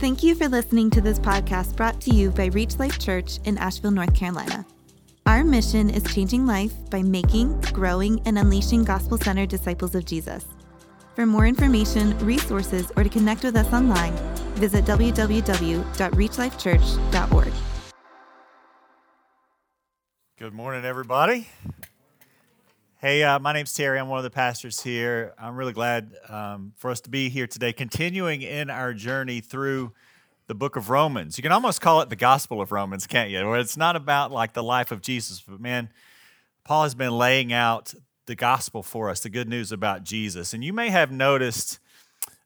Thank you for listening to this podcast brought to you by Reach Life Church in Asheville, North Carolina. Our mission is changing life by making, growing, and unleashing gospel-centered disciples of Jesus. For more information, resources, or to connect with us online, visit www.reachlifechurch.org. Good morning, everybody. Hey, my name's Terry. I'm one of the pastors here. I'm really glad for us to be here today, continuing in our journey through the book of Romans. You can almost call it the Gospel of Romans, can't you? Where it's not about like the life of Jesus, but man, Paul has been laying out the gospel for us, the good news about Jesus. And you may have noticed,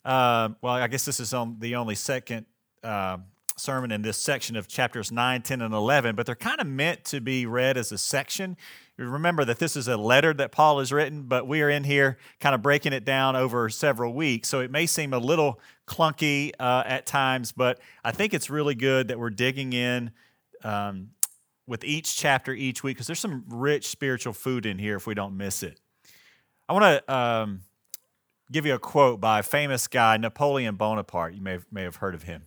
well, I guess this is on the only second sermon in this section of chapters 9, 10, and 11, but they're kind of meant to be read as a section. Remember that this is a letter that Paul has written, but we are in here kind of breaking it down over several weeks, so it may seem a little clunky at times, but I think it's really good that we're digging in with each chapter each week, because there's some rich spiritual food in here if we don't miss it. I want to give you a quote by a famous guy, Napoleon Bonaparte. You may have heard of him.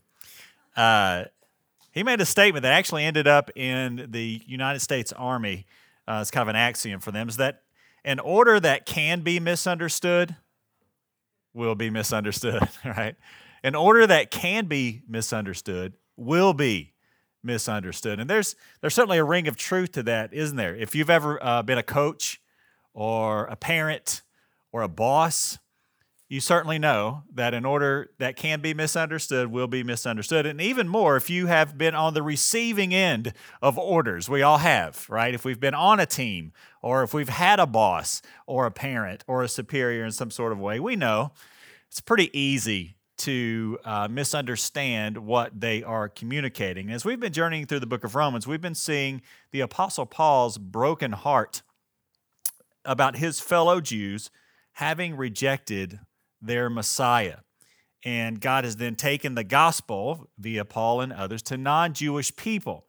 He made a statement that actually ended up in the United States Army. It's kind of an axiom for them, is that an order that can be misunderstood will be misunderstood, right? An order that can be misunderstood will be misunderstood. And there's certainly a ring of truth to that, isn't there? If you've ever been a coach or a parent or a boss, you certainly know that an order that can be misunderstood will be misunderstood. And even more, if you have been on the receiving end of orders, we all have, right? If we've been on a team, or if we've had a boss or a parent or a superior in some sort of way, we know it's pretty easy to misunderstand what they are communicating. As we've been journeying through the book of Romans, we've been seeing the Apostle Paul's broken heart about his fellow Jews having rejected their Messiah. And God has then taken the gospel via Paul and others to non-Jewish people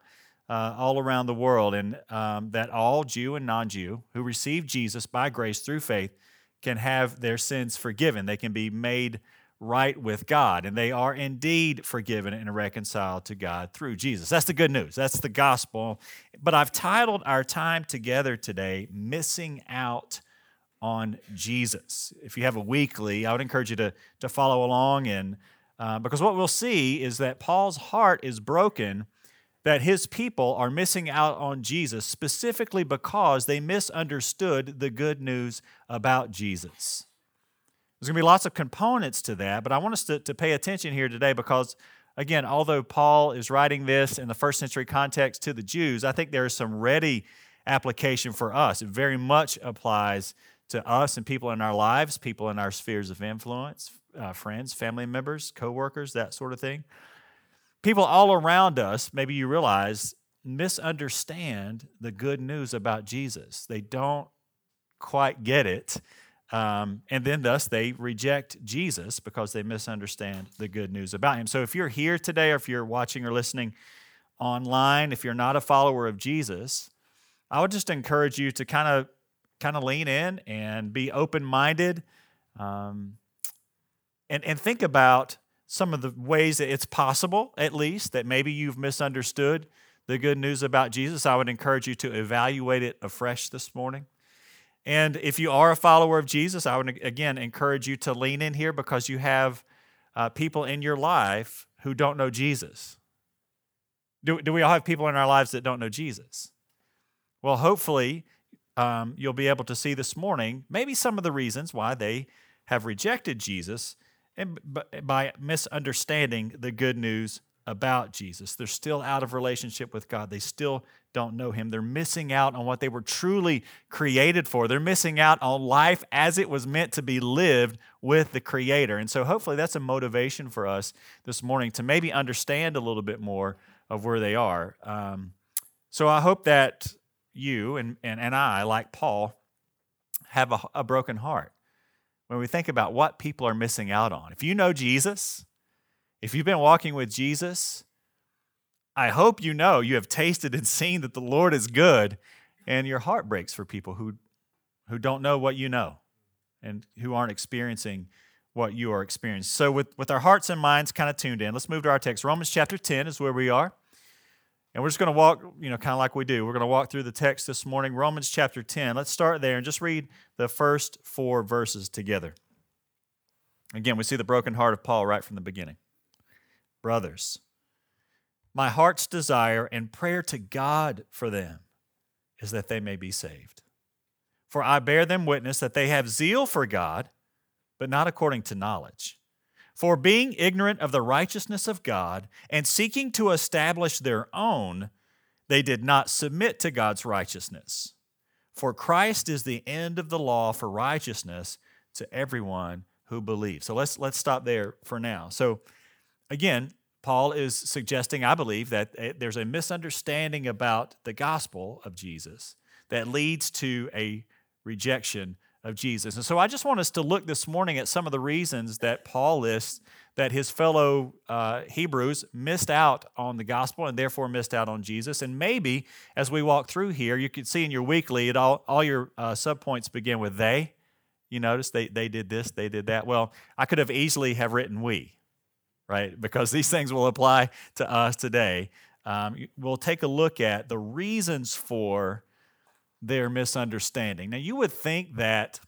all around the world, and that all Jew and non-Jew who receive Jesus by grace through faith can have their sins forgiven. They can be made right with God, and they are indeed forgiven and reconciled to God through Jesus. That's the good news. That's the gospel. But I've titled our time together today, Missing Out on Jesus. If you have a weekly, I would encourage you to follow along, and because what we'll see is that Paul's heart is broken that his people are missing out on Jesus specifically because they misunderstood the good news about Jesus. There's going to be lots of components to that, but I want us to pay attention here today because, again, although Paul is writing this in the first century context to the Jews, I think there is some ready application for us. It very much applies to us and people in our lives, people in our spheres of influence, friends, family members, coworkers, that sort of thing. People all around us, maybe you realize, misunderstand the good news about Jesus. They don't quite get it, and then thus they reject Jesus because they misunderstand the good news about him. So if you're here today, or if you're watching or listening online, if you're not a follower of Jesus, I would just encourage you to kind of lean in and be open-minded and think about some of the ways that it's possible, at least, that maybe you've misunderstood the good news about Jesus. I would encourage you to evaluate it afresh this morning. And if you are a follower of Jesus, I would, again, encourage you to lean in here because you have people in your life who don't know Jesus. Do we all have people in our lives that don't know Jesus? Well, hopefully, you'll be able to see this morning maybe some of the reasons why they have rejected Jesus and by misunderstanding the good news about Jesus. They're still out of relationship with God. They still don't know him. They're missing out on what they were truly created for. They're missing out on life as it was meant to be lived with the Creator. And so hopefully that's a motivation for us this morning to maybe understand a little bit more of where they are. So I hope that you and I, like Paul, have a broken heart when we think about what people are missing out on. If you know Jesus, if you've been walking with Jesus, I hope you know you have tasted and seen that the Lord is good, and your heart breaks for people who don't know what you know and who aren't experiencing what you are experiencing. So with our hearts and minds kind of tuned in, let's move to our text. Romans chapter 10 is where we are. And we're just going to walk, kind of like we do. We're going to walk through the text this morning, Romans chapter 10. Let's start there and just read the first four verses together. Again, we see the broken heart of Paul right from the beginning. Brothers, my heart's desire and prayer to God for them is that they may be saved. For I bear them witness that they have zeal for God, but not according to knowledge. For being ignorant of the righteousness of God and seeking to establish their own, they did not submit to God's righteousness. For Christ is the end of the law for righteousness to everyone who believes. So let's stop there for now. So again, Paul is suggesting, I believe, that there's a misunderstanding about the gospel of Jesus that leads to a rejection of Jesus. And so I just want us to look this morning at some of the reasons that Paul lists that his fellow Hebrews missed out on the gospel and therefore missed out on Jesus. And maybe as we walk through here, you can see in your weekly, all your subpoints begin with they. You notice they did this, they did that. Well, I could have easily have written we, right? Because these things will apply to us today. We'll take a look at the reasons for their misunderstanding. Now, you would think that,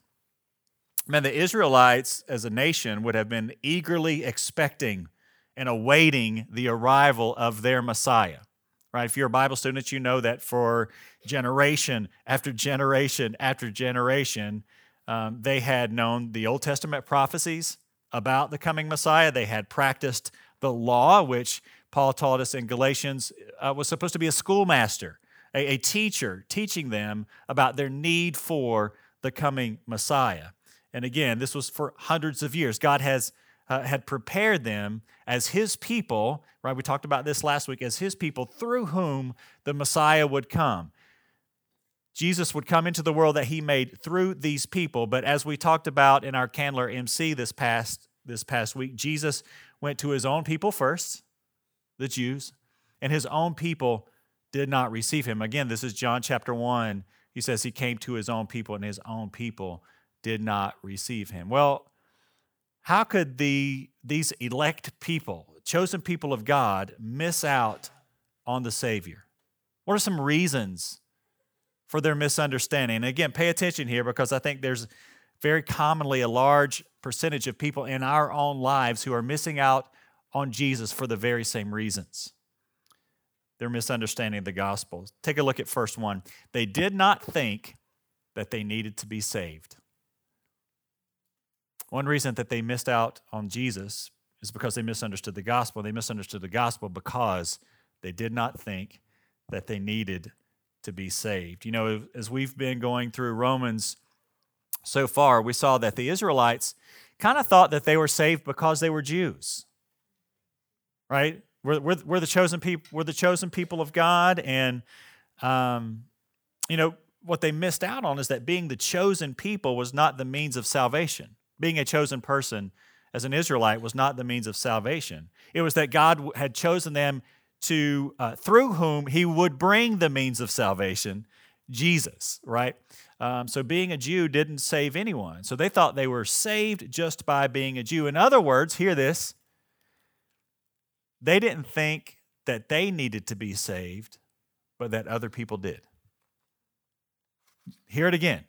the Israelites as a nation would have been eagerly expecting and awaiting the arrival of their Messiah, right? If you're a Bible student, you know that for generation after generation after generation, they had known the Old Testament prophecies about the coming Messiah. They had practiced the law, which Paul taught us in Galatians was supposed to be a schoolmaster, a teacher teaching them about their need for the coming Messiah. And again, this was for hundreds of years. God has had prepared them as His people, right? We talked about this last week, as His people through whom the Messiah would come. Jesus would come into the world that He made through these people, but as we talked about in our Candler MC this past week, Jesus went to His own people first, the Jews, and His own people did not receive Him. Again, this is John chapter 1. He says He came to His own people, and His own people did not receive Him. Well, how could these elect people, chosen people of God, miss out on the Savior? What are some reasons for their misunderstanding? And again, pay attention here because I think there's very commonly a large percentage of people in our own lives who are missing out on Jesus for the very same reasons. Their misunderstanding of the gospel. Take a look at first one. They did not think that they needed to be saved. One reason that they missed out on Jesus is because they misunderstood the gospel. They misunderstood the gospel because they did not think that they needed to be saved. You know, as we've been going through Romans so far, we saw that the Israelites kind of thought that they were saved because they were Jews, right? We're the chosen people. We're the chosen people of God, and what they missed out on is that being the chosen people was not the means of salvation. Being a chosen person as an Israelite was not the means of salvation. It was that God had chosen them to through whom He would bring the means of salvation, Jesus. Right. So being a Jew didn't save anyone. So they thought they were saved just by being a Jew. In other words, hear this. They didn't think that they needed to be saved, but that other people did. Hear it again.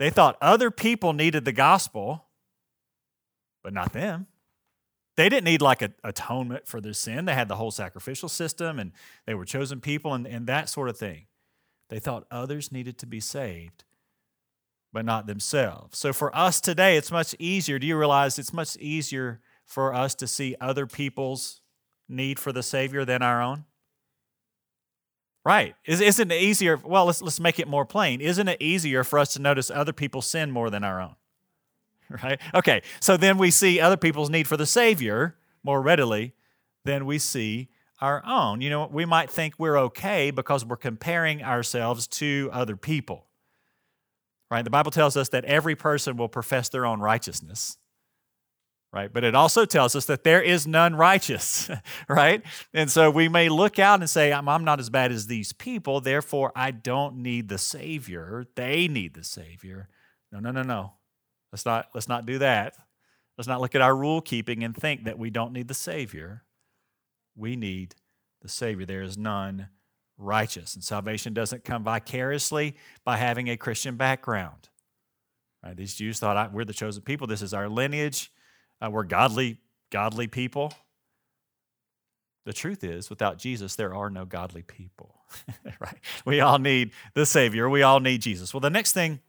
They thought other people needed the gospel, but not them. They didn't need like an atonement for their sin. They had the whole sacrificial system, and they were chosen people and that sort of thing. They thought others needed to be saved, but not themselves. So for us today, it's much easier. Do you realize it's much easier for us to see other people's need for the Savior than our own? Right. Isn't it easier? Well, let's make it more plain. Isn't it easier for us to notice other people's sin more than our own? Right? Okay, so then we see other people's need for the Savior more readily than we see our own. You know, we might think we're okay because we're comparing ourselves to other people. Right? The Bible tells us that every person will profess their own righteousness. Right, but it also tells us that there is none righteous, right? And so we may look out and say, I'm not as bad as these people, therefore I don't need the Savior. They need the Savior. No. Let's not do that. Let's not look at our rule keeping and think that we don't need the Savior. We need the Savior. There is none righteous. And salvation doesn't come vicariously by having a Christian background. Right? These Jews thought, we're the chosen people. This is our lineage. We're godly people. The truth is, without Jesus, there are no godly people. Right? We all need the Savior. We all need Jesus. Well, the next thing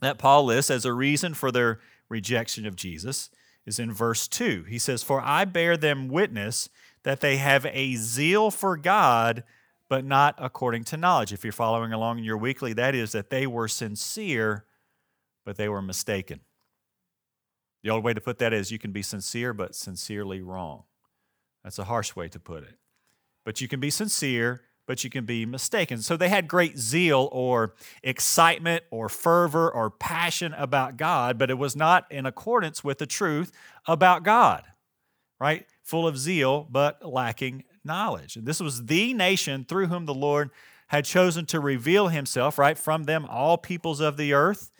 that Paul lists as a reason for their rejection of Jesus is in verse 2. He says, "For I bear them witness that they have a zeal for God, but not according to knowledge." If you're following along in your weekly, that is that they were sincere, but they were mistaken. The old way to put that is you can be sincere, but sincerely wrong. That's a harsh way to put it. But you can be sincere, but you can be mistaken. So they had great zeal or excitement or fervor or passion about God, but it was not in accordance with the truth about God, right? Full of zeal, but lacking knowledge. And this was the nation through whom the Lord had chosen to reveal himself, right? From them, all peoples of the earth,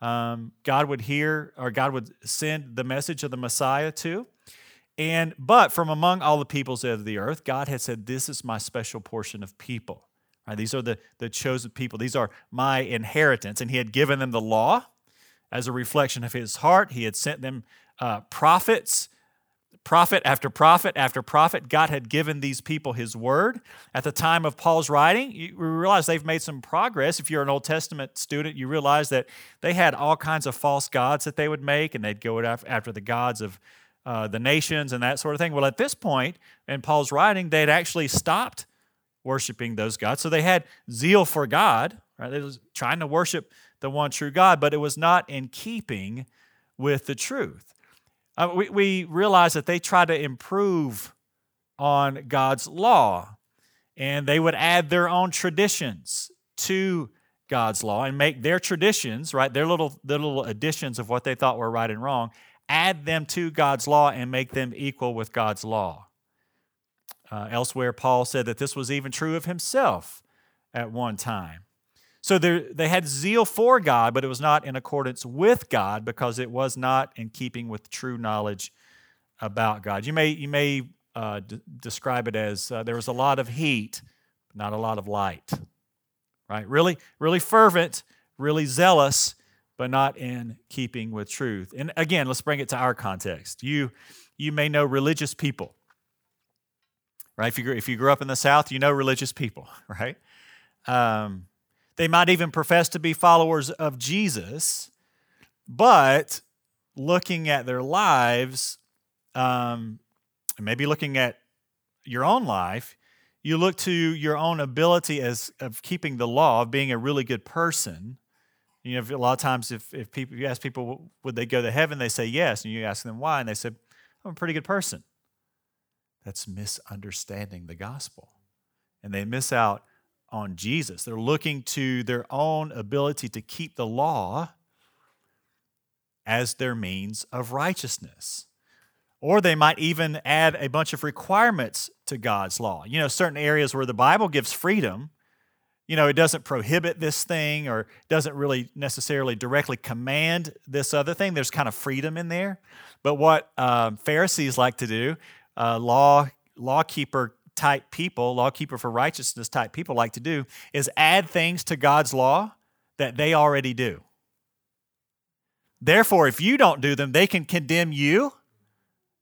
God would send the message of the Messiah to. But from among all the peoples of the earth, God had said, "This is my special portion of people." Right? These are the chosen people. These are my inheritance. And he had given them the law as a reflection of his heart. He had sent them prophets, prophet after prophet after prophet. God had given these people his word. At the time of Paul's writing, you realize they've made some progress. If you're an Old Testament student, you realize that they had all kinds of false gods that they would make, and they'd go after the gods of the nations and that sort of thing. Well, at this point in Paul's writing, they had actually stopped worshiping those gods. So they had zeal for God, right? They were trying to worship the one true God, but it was not in keeping with the truth. We realize that they tried to improve on God's law, and they would add their own traditions to God's law and make their traditions, right, their little additions of what they thought were right and wrong, add them to God's law and make them equal with God's law. Elsewhere, Paul said that this was even true of himself at one time. So they had zeal for God, but it was not in accordance with God because it was not in keeping with true knowledge about God. You may describe it as there was a lot of heat, but not a lot of light. Right? Really, really fervent, really zealous, but not in keeping with truth. And again, let's bring it to our context. You may know religious people, right? If you grew up in the South, you know religious people, right? They might even profess to be followers of Jesus, but looking at their lives, maybe looking at your own life, you look to your own ability of keeping the law, of being a really good person. You know, a lot of times if you ask people, would they go to heaven? They say yes. And you ask them why, and they say, I'm a pretty good person. That's misunderstanding the gospel. And they miss out on Jesus. They're looking to their own ability to keep the law as their means of righteousness. Or they might even add a bunch of requirements to God's law. You know, certain areas where the Bible gives freedom, you know, it doesn't prohibit this thing or doesn't really necessarily directly command this other thing. There's kind of freedom in there. But what Pharisees like to do, lawkeeper for righteousness type people like to do, is add things to God's law that they already do. Therefore, if you don't do them, they can condemn you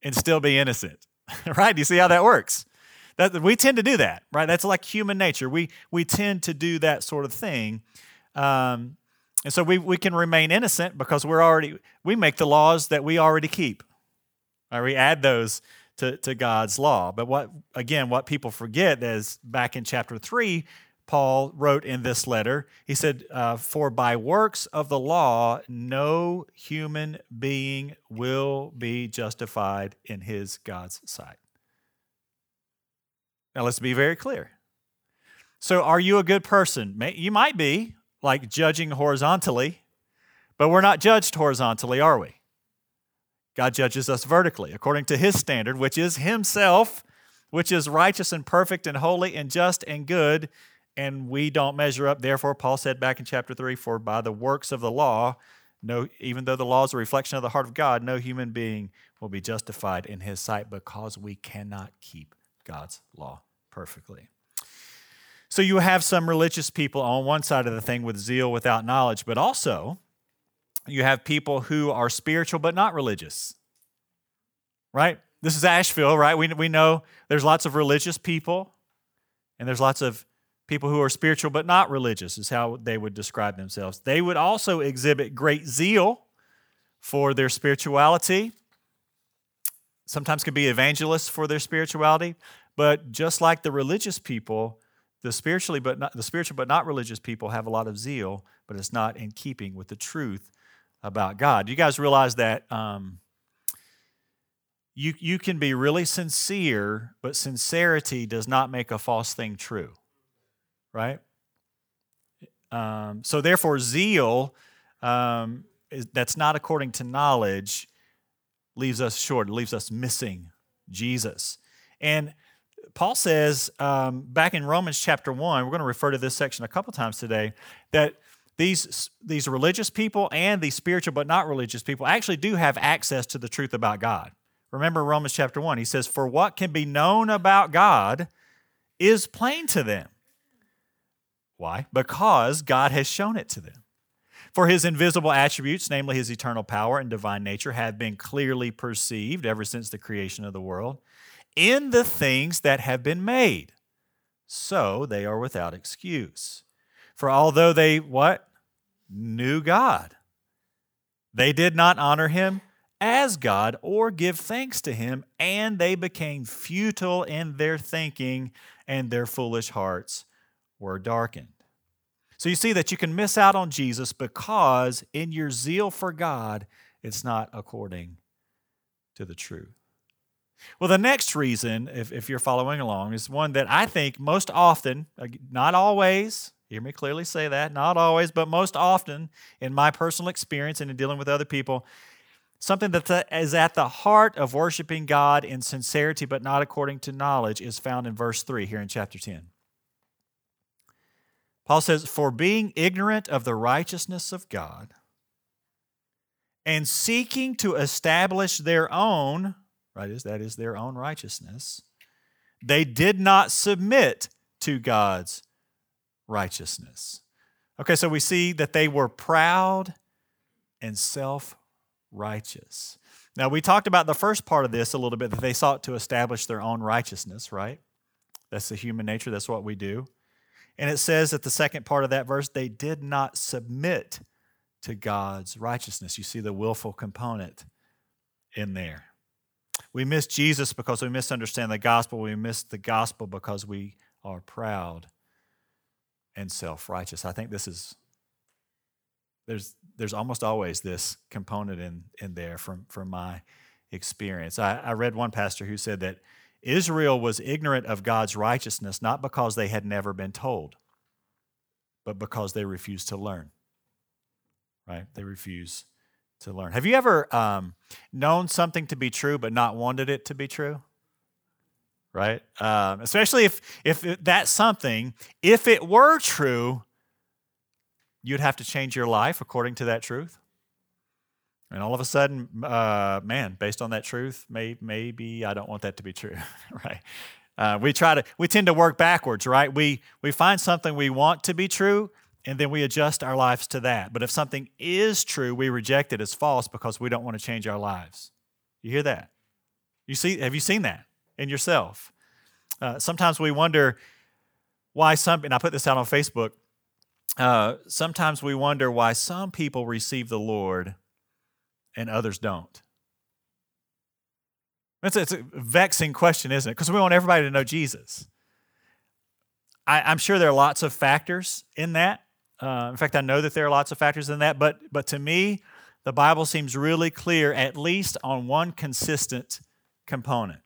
and still be innocent. Right? Do you see how that works? We tend to do that, right? That's like human nature. We tend to do that sort of thing. And so we can remain innocent because we make the laws that we already keep. Right? We add those to God's law. But what people forget is back in chapter 3, Paul wrote in this letter, he said, "For by works of the law, no human being will be justified in his God's sight." Now, let's be very clear. So are you a good person? You might be, like judging horizontally, but we're not judged horizontally, are we? God judges us vertically according to his standard, which is himself, which is righteous and perfect and holy and just and good, and we don't measure up. Therefore, Paul said back in chapter 3, "For by the works of the law, No, even though the law is a reflection of the heart of God, no human being will be justified in his sight because we cannot keep God's law perfectly. So you have some religious people on one side of the thing with zeal without knowledge, but also you have people who are spiritual but not religious, right? This is Asheville, right? We know there's lots of religious people and there's lots of people who are spiritual but not religious is how they would describe themselves. They would also exhibit great zeal for their spirituality. Sometimes could be evangelists for their spirituality, but just like the religious people, the spiritual but not religious people have a lot of zeal, but it's not in keeping with the truth about God. You guys realize that you can be really sincere, but sincerity does not make a false thing true, right? So therefore, zeal that's not according to knowledge leaves us short. It leaves us missing Jesus. And Paul says back in Romans chapter 1, we're going to refer to this section a couple times today, that these religious people and these spiritual but not religious people actually do have access to the truth about God. Remember Romans chapter 1, he says, "For what can be known about God is plain to them." Why? Because God has shown it to them. "For his invisible attributes, namely his eternal power and divine nature, have been clearly perceived ever since the creation of the world, in the things that have been made, so they are without excuse. For although they," what? "Knew God, they did not honor him as God or give thanks to him, and they became futile in their thinking, and their foolish hearts were darkened." So you see that you can miss out on Jesus because in your zeal for God, it's not according to the truth. Well, the next reason, if you're following along, is one that I think most often, not always, hear me clearly say that, not always, but most often in my personal experience and in dealing with other people, something that is at the heart of worshiping God in sincerity but not according to knowledge is found in verse 3 here in chapter 10. Paul says, "For being ignorant of the righteousness of God and seeking to establish their own," right, that is their own righteousness, "they did not submit to God's righteousness." Okay, so we see that they were proud and self-righteous. Now, we talked about the first part of this a little bit, that they sought to establish their own righteousness, right? That's the human nature. That's what we do. And it says at the second part of that verse, they did not submit to God's righteousness. You see the willful component in there. We miss Jesus because we misunderstand the gospel. We miss the gospel because we are proud and self-righteous. I think this is, there's almost always this component in there from my experience. I read one pastor who said that Israel was ignorant of God's righteousness not because they had never been told, but because they refused to learn, right? They refused to learn. Have you ever known something to be true but not wanted it to be true? Right? Especially if that's something, if it were true, you'd have to change your life according to that truth. And all of a sudden, based on that truth, maybe I don't want that to be true. Right? We tend to work backwards, right? We find something we want to be true, and then we adjust our lives to that. But if something is true, we reject it as false because we don't want to change our lives. You hear that? You see? Have you seen that in yourself? Sometimes we wonder why some, and I put this out on Facebook, sometimes we wonder why some people receive the Lord and others don't. It's a vexing question, isn't it? Because we want everybody to know Jesus. I'm sure there are lots of factors in that. In fact, I know that there are lots of factors in that, but to me, the Bible seems really clear, at least on one consistent component.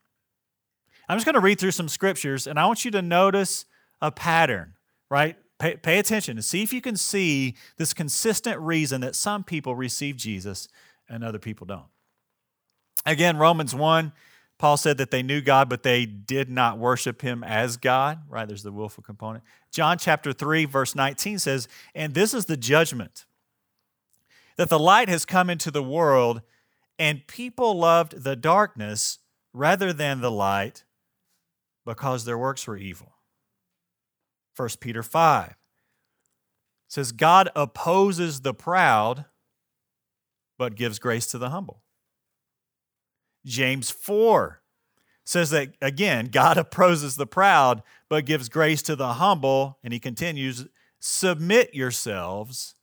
I'm just going to read through some scriptures, and I want you to notice a pattern, right? Pay attention and see if you can see this consistent reason that some people receive Jesus and other people don't. Again, Romans 1, Paul said that they knew God, but they did not worship him as God, right? There's the willful component. John chapter 3, verse 19 says, "And this is the judgment. that the light has come into the world, and people loved the darkness rather than the light because their works were evil. 1 Peter 5 says, God opposes the proud, but gives grace to the humble. James 4 says that, again, God opposes the proud, but gives grace to the humble, and he continues, submit yourselves,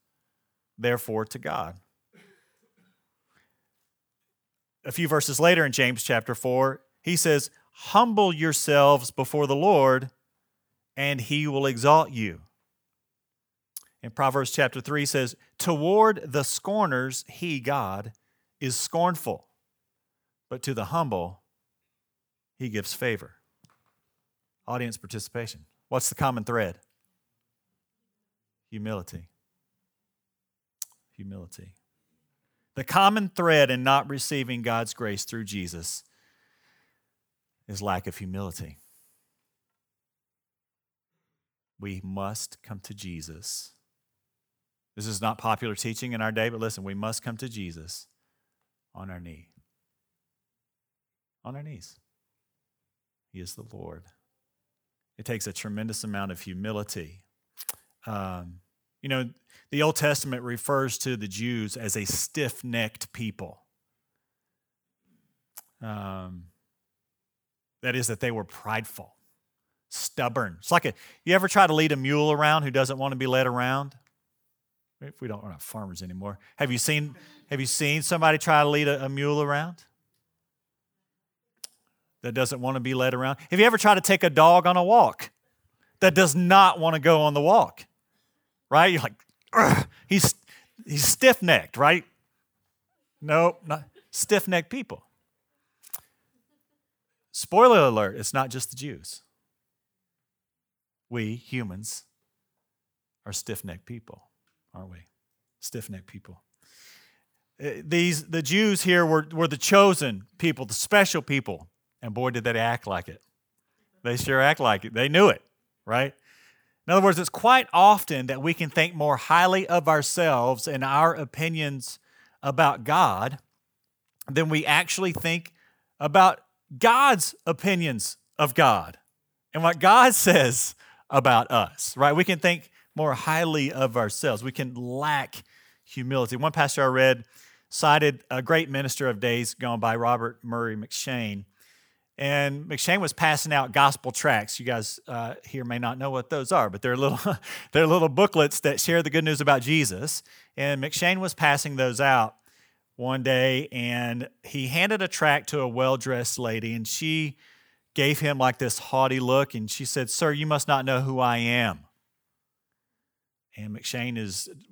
therefore, to God. A few verses later in James chapter 4, he says, humble yourselves before the Lord, and he will exalt you. And Proverbs chapter 3 says, toward the scorners, he, God, is scornful, but to the humble, he gives favor. Audience participation. What's the common thread? Humility. Humility. The common thread in not receiving God's grace through Jesus is lack of humility. We must come to Jesus. This is not popular teaching in our day, but listen, we must come to Jesus on our knee. On our knees. He is the Lord. It takes a tremendous amount of humility. The Old Testament refers to the Jews as a stiff-necked people. That is, that they were prideful, stubborn. It's like you ever try to lead a mule around who doesn't want to be led around? We're not farmers anymore. Have you seen somebody try to lead a mule around that doesn't want to be led around? Have you ever tried to take a dog on a walk that does not want to go on the walk? Right? You're like, ugh, he's stiff-necked, right? Nope, not stiff-necked people. Spoiler alert, it's not just the Jews. We humans are stiff-necked people, aren't we? Stiff-necked people. The Jews here were the chosen people, the special people. And boy, did they act like it. They sure act like it. They knew it, right? In other words, it's quite often that we can think more highly of ourselves and our opinions about God than we actually think about God's opinions of God and what God says about us, right? We can think more highly of ourselves. We can lack humility. One pastor I read cited a great minister of days gone by, Robert Murray McShane. And McShane was passing out gospel tracts. You guys here may not know what those are, but they're little booklets that share the good news about Jesus. And McShane was passing those out one day, and he handed a tract to a well-dressed lady, and she gave him like this haughty look, and she said, "Sir, you must not know who I am." And McShane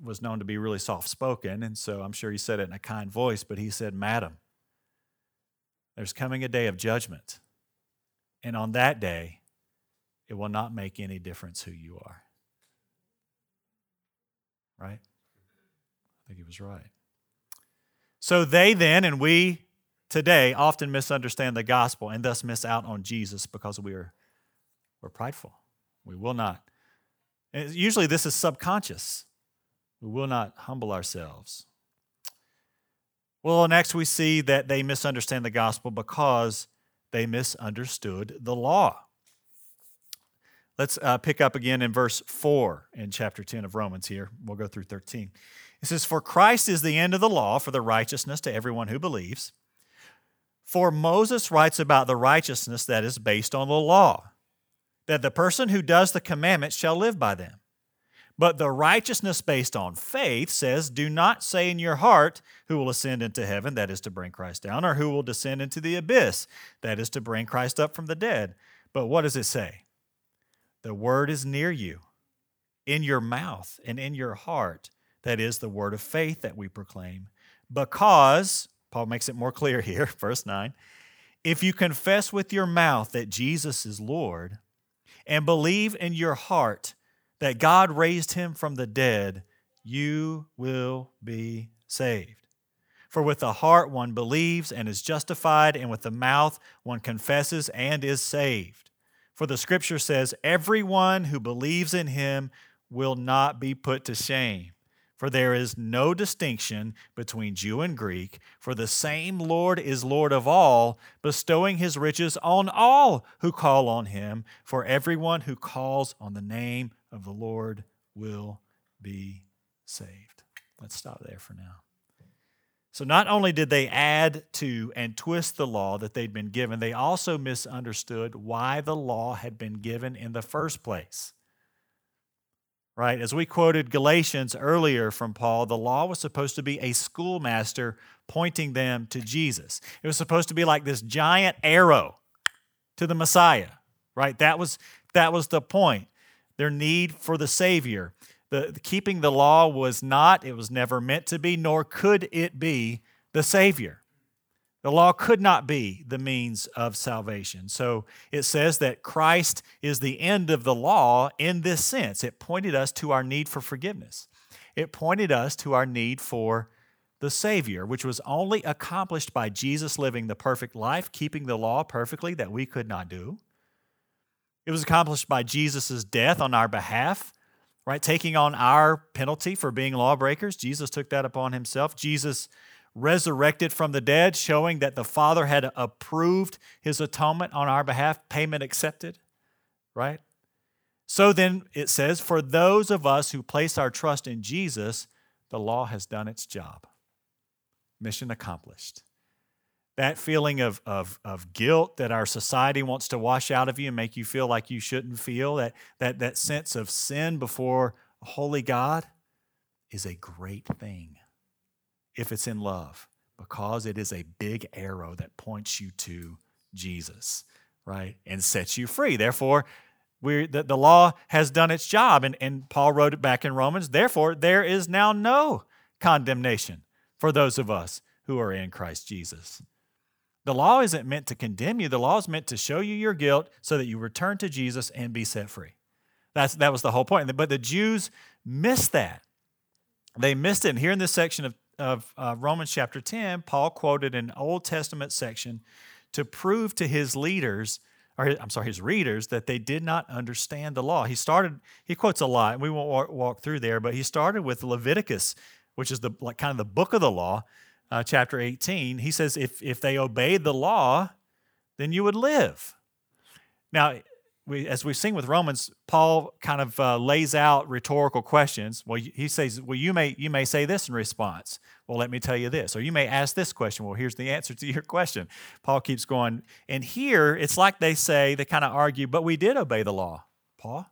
was known to be really soft-spoken, and so I'm sure he said it in a kind voice, but he said, "Madam, there's coming a day of judgment, and on that day, it will not make any difference who you are." Right? I think he was right. So they then, and we today, often misunderstand the gospel and thus miss out on Jesus because we're prideful. We will not. And usually this is subconscious. We will not humble ourselves. Well, next we see that they misunderstand the gospel because they misunderstood the law. Let's pick up again in verse 4 in chapter 10 of Romans here. We'll go through 13. It says, "For Christ is the end of the law for the righteousness to everyone who believes. For Moses writes about the righteousness that is based on the law, that the person who does the commandments shall live by them. But the righteousness based on faith says, do not say in your heart, who will ascend into heaven, that is to bring Christ down, or who will descend into the abyss, that is to bring Christ up from the dead. But what does it say? The word is near you, in your mouth and in your heart, that is the word of faith that we proclaim. Because," Paul makes it more clear here, verse 9, "if you confess with your mouth that Jesus is Lord and believe in your heart that God raised him from the dead, you will be saved. For with the heart one believes and is justified, and with the mouth one confesses and is saved. For the scripture says, everyone who believes in him will not be put to shame. For there is no distinction between Jew and Greek, for the same Lord is Lord of all, bestowing his riches on all who call on him, for everyone who calls on the name of the Lord will be saved. Let's stop there for now. So not only did they add to and twist the law that they'd been given, they also misunderstood why the law had been given in the first place. Right, as we quoted Galatians earlier from Paul, the law was supposed to be a schoolmaster pointing them to Jesus. It was supposed to be like this giant arrow to the Messiah, right? That was the point, their need for the Savior. The keeping the law was not, it was never meant to be, nor could it be the Savior. The law could not be the means of salvation. So it says that Christ is the end of the law in this sense. It pointed us to our need for forgiveness. It pointed us to our need for the Savior, which was only accomplished by Jesus living the perfect life, keeping the law perfectly that we could not do. It was accomplished by Jesus' death on our behalf, right? Taking on our penalty for being lawbreakers. Jesus took that upon himself. Jesus resurrected from the dead, showing that the Father had approved his atonement on our behalf, payment accepted, right? So then it says, for those of us who place our trust in Jesus, the law has done its job. Mission accomplished. That feeling of guilt that our society wants to wash out of you and make you feel like you shouldn't feel, that sense of sin before a holy God is a great thing. If it's in love, because it is a big arrow that points you to Jesus, right? And sets you free. Therefore, the law has done its job. And Paul wrote it back in Romans, therefore, there is now no condemnation for those of us who are in Christ Jesus. The law isn't meant to condemn you. The law is meant to show you your guilt so that you return to Jesus and be set free. That was the whole point. But the Jews missed that. They missed it. And here in this section of Romans chapter 10, Paul quoted an Old Testament section to prove to his readers that they did not understand the law. He quotes a lot, and we won't walk through there, but he started with Leviticus, which is kind of the book of the law, chapter 18. He says, if they obeyed the law, then you would live. Now, as we've seen with Romans, Paul kind of lays out rhetorical questions. Well, he says, well, you may say this in response. Well, let me tell you this. Or you may ask this question. Well, here's the answer to your question. Paul keeps going. And here, it's like they kind of argue, but we did obey the law, Paul.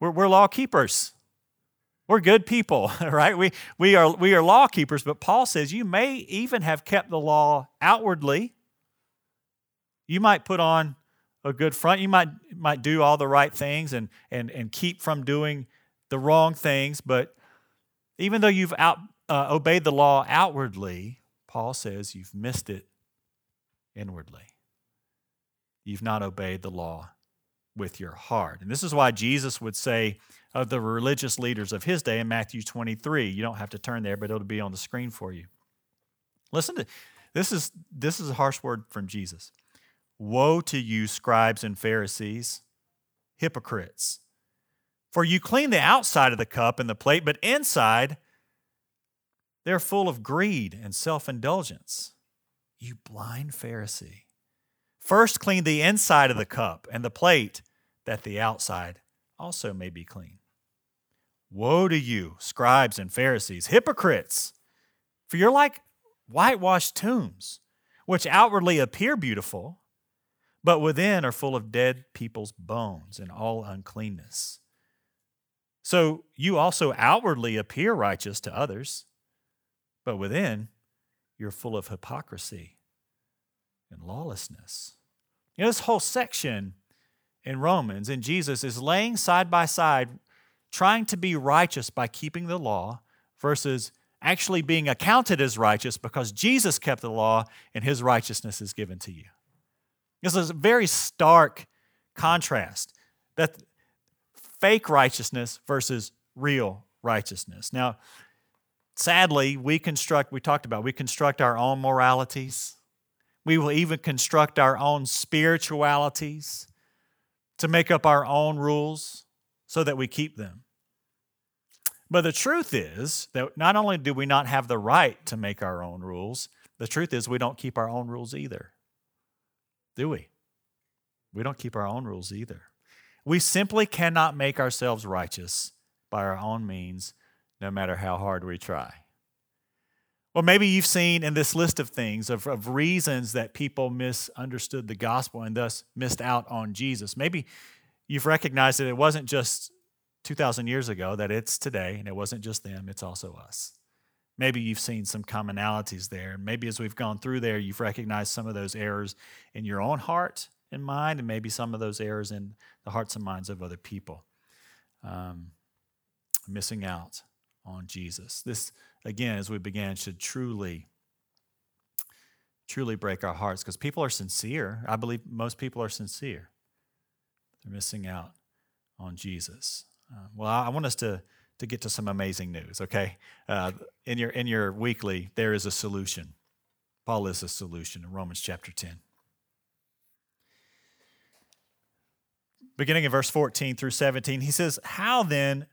We're law keepers. We're good people, right? We are law keepers. But Paul says you may even have kept the law outwardly. You might put on a good front. You might do all the right things and keep from doing the wrong things. But even though you've obeyed the law outwardly, Paul says you've missed it inwardly. You've not obeyed the law with your heart. And this is why Jesus would say of the religious leaders of his day in Matthew 23, you don't have to turn there, but it'll be on the screen for you. Listen to this is a harsh word from Jesus. Woe to you, scribes and Pharisees, hypocrites, for you clean the outside of the cup and the plate, but inside they're full of greed and self-indulgence. You blind Pharisee, first clean the inside of the cup and the plate, that the outside also may be clean. Woe to you, scribes and Pharisees, hypocrites, for you're like whitewashed tombs, which outwardly appear beautiful, but within are full of dead people's bones and all uncleanness. So you also outwardly appear righteous to others, but within you're full of hypocrisy and lawlessness. You know, this whole section in Romans, and Jesus is laying side by side, trying to be righteous by keeping the law versus actually being accounted as righteous because Jesus kept the law and his righteousness is given to you. This is a very stark contrast, that fake righteousness versus real righteousness. Now, sadly, we construct our own moralities. We will even construct our own spiritualities to make up our own rules so that we keep them. But the truth is that not only do we not have the right to make our own rules, the truth is we don't keep our own rules either. Do we? We don't keep our own rules either. We simply cannot make ourselves righteous by our own means, no matter how hard we try. Well, maybe you've seen in this list of things, of reasons that people misunderstood the gospel and thus missed out on Jesus. Maybe you've recognized that it wasn't just 2,000 years ago, that it's today, and it wasn't just them, it's also us. Maybe you've seen some commonalities there. Maybe as we've gone through there, you've recognized some of those errors in your own heart and mind, and maybe some of those errors in the hearts and minds of other people. Missing out on Jesus. This, again, as we began, should truly break our hearts, because people are sincere. I believe most people are sincere. They're missing out on Jesus. Well, I want us to get to some amazing news, okay? In your weekly, there is a solution. Paul is a solution in Romans chapter 10. Beginning in verse 14 through 17, he says, "How then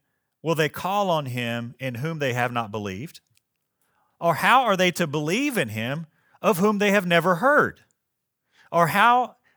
will they call on him in whom they have not believed? Or how are they to believe in him of whom they have never heard? Or how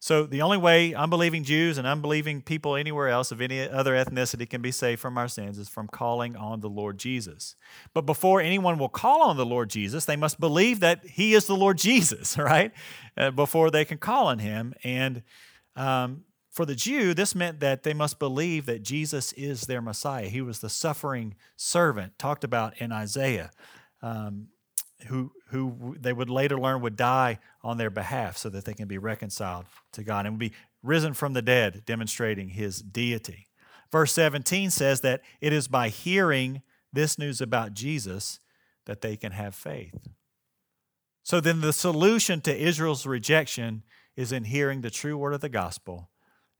So the only way unbelieving Jews and unbelieving people anywhere else of any other ethnicity can be saved from our sins is from calling on the Lord Jesus. But before anyone will call on the Lord Jesus, they must believe that he is the Lord Jesus, right? Before they can call on him. And for the Jew, this meant that they must believe that Jesus is their Messiah. He was the suffering servant talked about in Isaiah, who they would later learn would die on their behalf so that they can be reconciled to God and be risen from the dead, demonstrating his deity. Verse 17 says that it is by hearing this news about Jesus that they can have faith. So then the solution to Israel's rejection is in hearing the true word of the gospel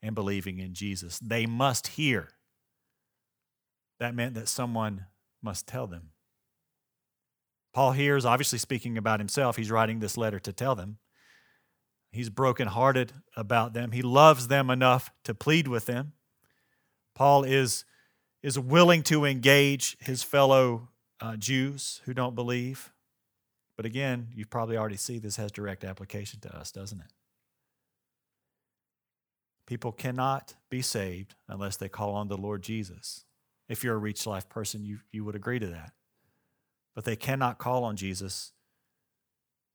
and believing in Jesus. They must hear. That meant that someone must tell them. Paul here is obviously speaking about himself. He's writing this letter to tell them. He's brokenhearted about them. He loves them enough to plead with them. Paul is willing to engage his fellow Jews who don't believe. But again, you probably already see this has direct application to us, doesn't it? People cannot be saved unless they call on the Lord Jesus. If you're a Reach Life person, you would agree to that. But they cannot call on Jesus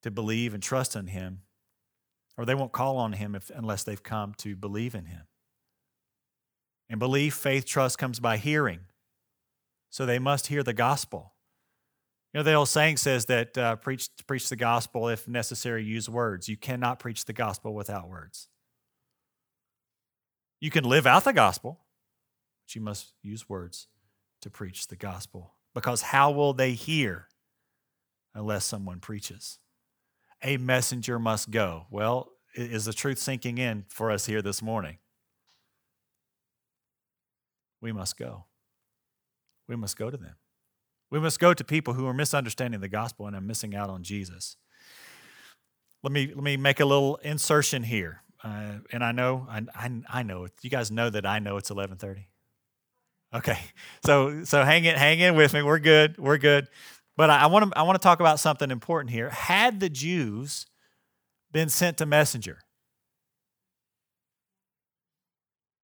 to believe and trust in him, or they won't call on him unless they've come to believe in him. And belief, faith, trust comes by hearing. So they must hear the gospel. You know, the old saying says that preach the gospel, if necessary, use words. You cannot preach the gospel without words. You can live out the gospel, but you must use words to preach the gospel. Because how will they hear unless someone preaches? A messenger must go. Well, is the truth sinking in for us here this morning? We must go. We must go to them. We must go to people who are misunderstanding the gospel and are missing out on Jesus. Let me make a little insertion here. And I know. You guys know that I know it's 11:30. Okay, so hang in with me. We're good. But I want to talk about something important here. Had the Jews been sent to messenger?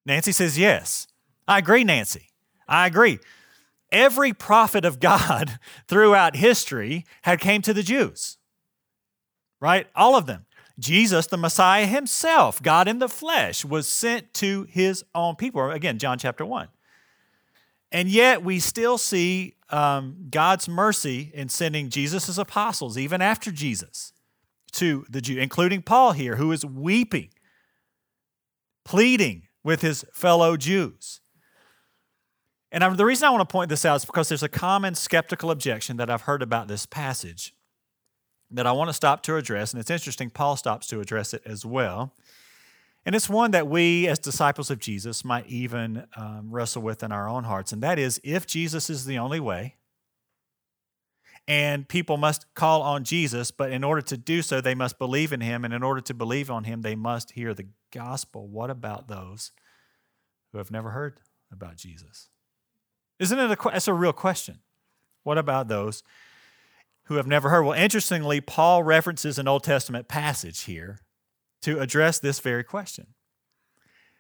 Nancy says yes. I agree, Nancy. I agree. Every prophet of God throughout history had came to the Jews. Right, all of them. Jesus, the Messiah himself, God in the flesh, was sent to his own people. Again, John chapter 1. And yet we still see God's mercy in sending Jesus' apostles, even after Jesus, to the Jews, including Paul here, who is weeping, pleading with his fellow Jews. And the reason I want to point this out is because there's a common skeptical objection that I've heard about this passage that I want to stop to address, and it's interesting Paul stops to address it as well. And it's one that we as disciples of Jesus might even wrestle with in our own hearts, and that is if Jesus is the only way, and people must call on Jesus, but in order to do so, they must believe in him, and in order to believe on him, they must hear the gospel. What about those who have never heard about Jesus? Isn't it that's a real question. What about those who have never heard? Well, interestingly, Paul references an Old Testament passage here to address this very question.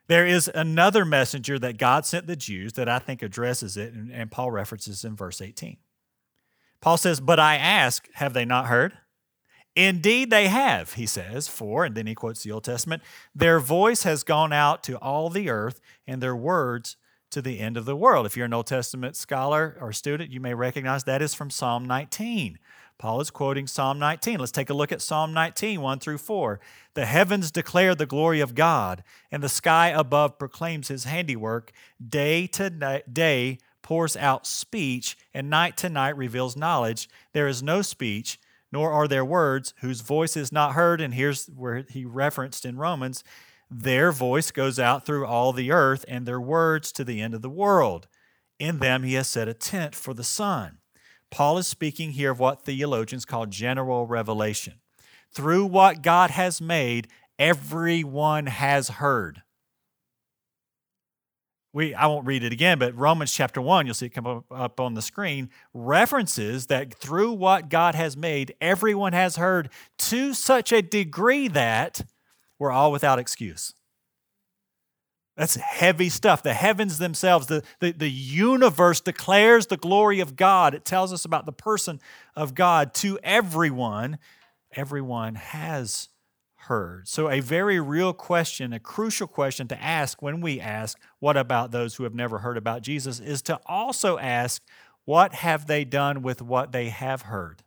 There is another messenger that God sent the Jews that I think addresses it, and Paul references in verse 18. Paul says, "But I ask, have they not heard? Indeed they have," he says, "for," and then he quotes the Old Testament, "their voice has gone out to all the earth, and their words to the end of the world." If you're an Old Testament scholar or student, you may recognize that is from Psalm 19. Paul is quoting Psalm 19. Let's take a look at Psalm 19, 1 through 4. "The heavens declare the glory of God, and the sky above proclaims his handiwork. Day to day pours out speech, and night to night reveals knowledge. There is no speech, nor are there words, whose voice is not heard." And here's where he referenced in Romans, "Their voice goes out through all the earth, and their words to the end of the world. In them he has set a tent for the sun." Paul is speaking here of what theologians call general revelation. Through what God has made, everyone has heard. I won't read it again, but Romans chapter 1, you'll see it come up on the screen, references that through what God has made, everyone has heard to such a degree that we're all without excuse. That's heavy stuff. The heavens themselves, the universe declares the glory of God. It tells us about the person of God to everyone. Everyone has heard. So a very real question, a crucial question to ask when we ask, what about those who have never heard about Jesus, is to also ask, what have they done with what they have heard?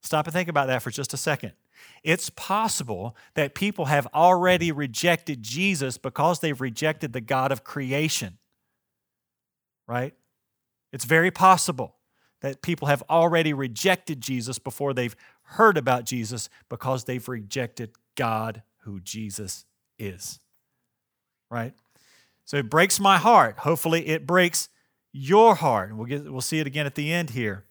Stop and think about that for just a second. It's possible that people have already rejected Jesus because they've rejected the God of creation, right? It's very possible that people have already rejected Jesus before they've heard about Jesus because they've rejected God, who Jesus is, right? So it breaks my heart. Hopefully it breaks your heart. We'll see it again at the end here.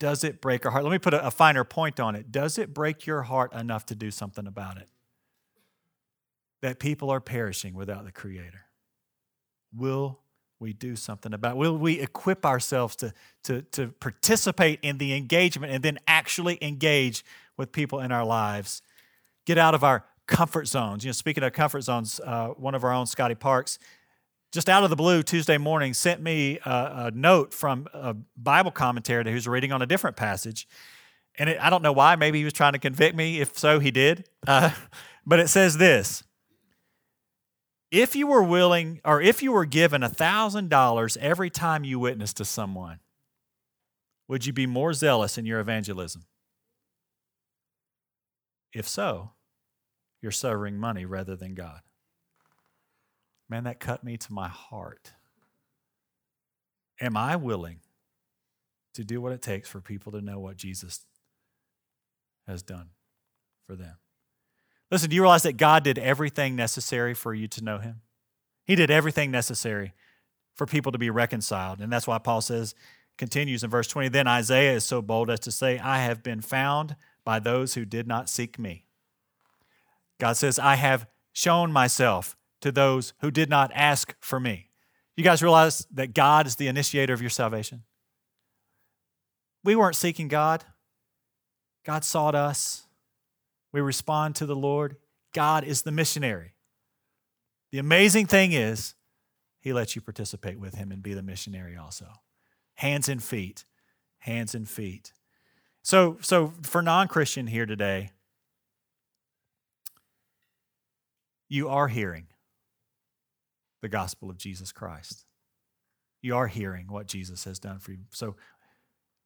Does it break our heart? Let me put a finer point on it. Does it break your heart enough to do something about it? That people are perishing without the Creator. Will we do something about it? Will we equip ourselves to participate in the engagement and then actually engage with people in our lives? Get out of our comfort zones. You know, speaking of comfort zones, one of our own, Scotty Parks, just out of the blue Tuesday morning sent me a note from a Bible commentator who's reading on a different passage. And I don't know why. Maybe he was trying to convict me. If so, he did. But it says this. If you were willing, or if you were given $1,000 every time you witnessed to someone, would you be more zealous in your evangelism? If so, you're serving money rather than God. Man, that cut me to my heart. Am I willing to do what it takes for people to know what Jesus has done for them? Listen, do you realize that God did everything necessary for you to know him? He did everything necessary for people to be reconciled. And that's why Paul says, continues in verse 20, "Then Isaiah is so bold as to say, I have been found by those who did not seek me." God says, I have shown myself to those who did not ask for me. You guys realize that God is the initiator of your salvation? We weren't seeking God. God sought us. We respond to the Lord. God is the missionary. The amazing thing is, he lets you participate with him and be the missionary also. Hands and feet. Hands and feet. So for non-Christian here today, you are hearing the gospel of Jesus Christ. You are hearing what Jesus has done for you. So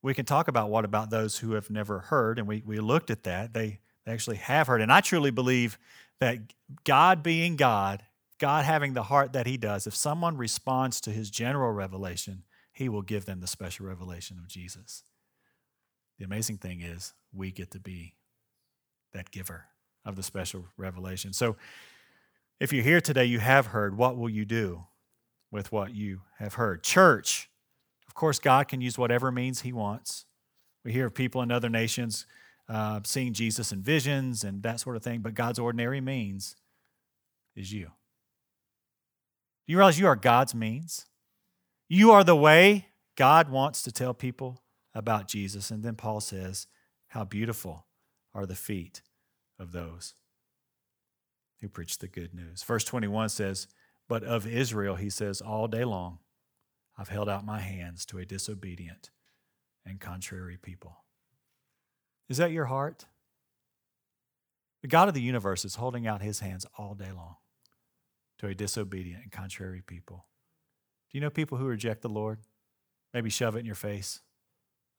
we can talk about what about those who have never heard, and we looked at that. They actually have heard. And I truly believe that God being God God having the heart that he does, if someone responds to his general revelation, he will give them the special revelation of Jesus. The amazing thing is we get to be that giver of the special revelation. So if you're here today, you have heard, what will you do with what you have heard? Church, of course, God can use whatever means he wants. We hear of people in other nations seeing Jesus in visions and that sort of thing, but God's ordinary means is you. Do you realize you are God's means? You are the way God wants to tell people about Jesus. And then Paul says, how beautiful are the feet of those who preach the good news. Verse 21 says, but of Israel, he says, all day long, I've held out my hands to a disobedient and contrary people. Is that your heart? The God of the universe is holding out his hands all day long to a disobedient and contrary people. Do you know people who reject the Lord? Maybe shove it in your face.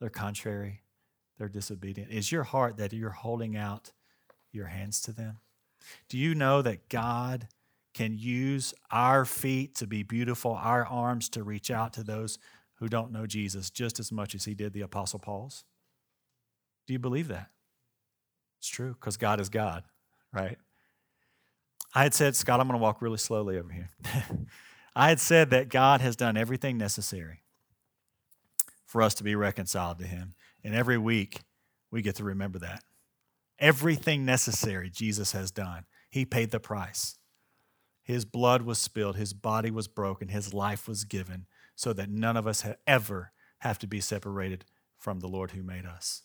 They're contrary. They're disobedient. Is your heart that you're holding out your hands to them? Do you know that God can use our feet to be beautiful, our arms to reach out to those who don't know Jesus just as much as he did the Apostle Paul's? Do you believe that? It's true, because God is God, right? I had said, Scott, I'm going to walk really slowly over here. I had said that God has done everything necessary for us to be reconciled to him. And every week, we get to remember that. Everything necessary Jesus has done. He paid the price. His blood was spilled. His body was broken. His life was given so that none of us ever have to be separated from the Lord who made us.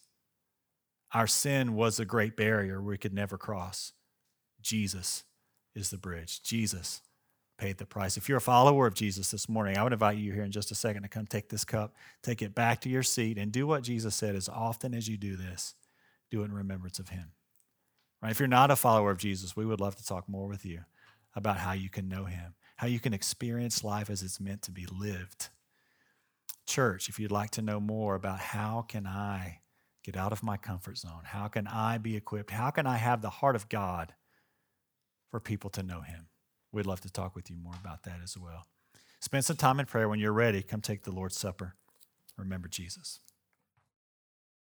Our sin was a great barrier we could never cross. Jesus is the bridge. Jesus paid the price. If you're a follower of Jesus this morning, I would invite you here in just a second to come take this cup, take it back to your seat, and do what Jesus said. As often as you do this, do it in remembrance of him. Right? If you're not a follower of Jesus, we would love to talk more with you about how you can know him, how you can experience life as it's meant to be lived. Church, if you'd like to know more about how can I get out of my comfort zone, how can I be equipped, how can I have the heart of God for people to know him, we'd love to talk with you more about that as well. Spend some time in prayer. When you're ready, come take the Lord's Supper. Remember Jesus.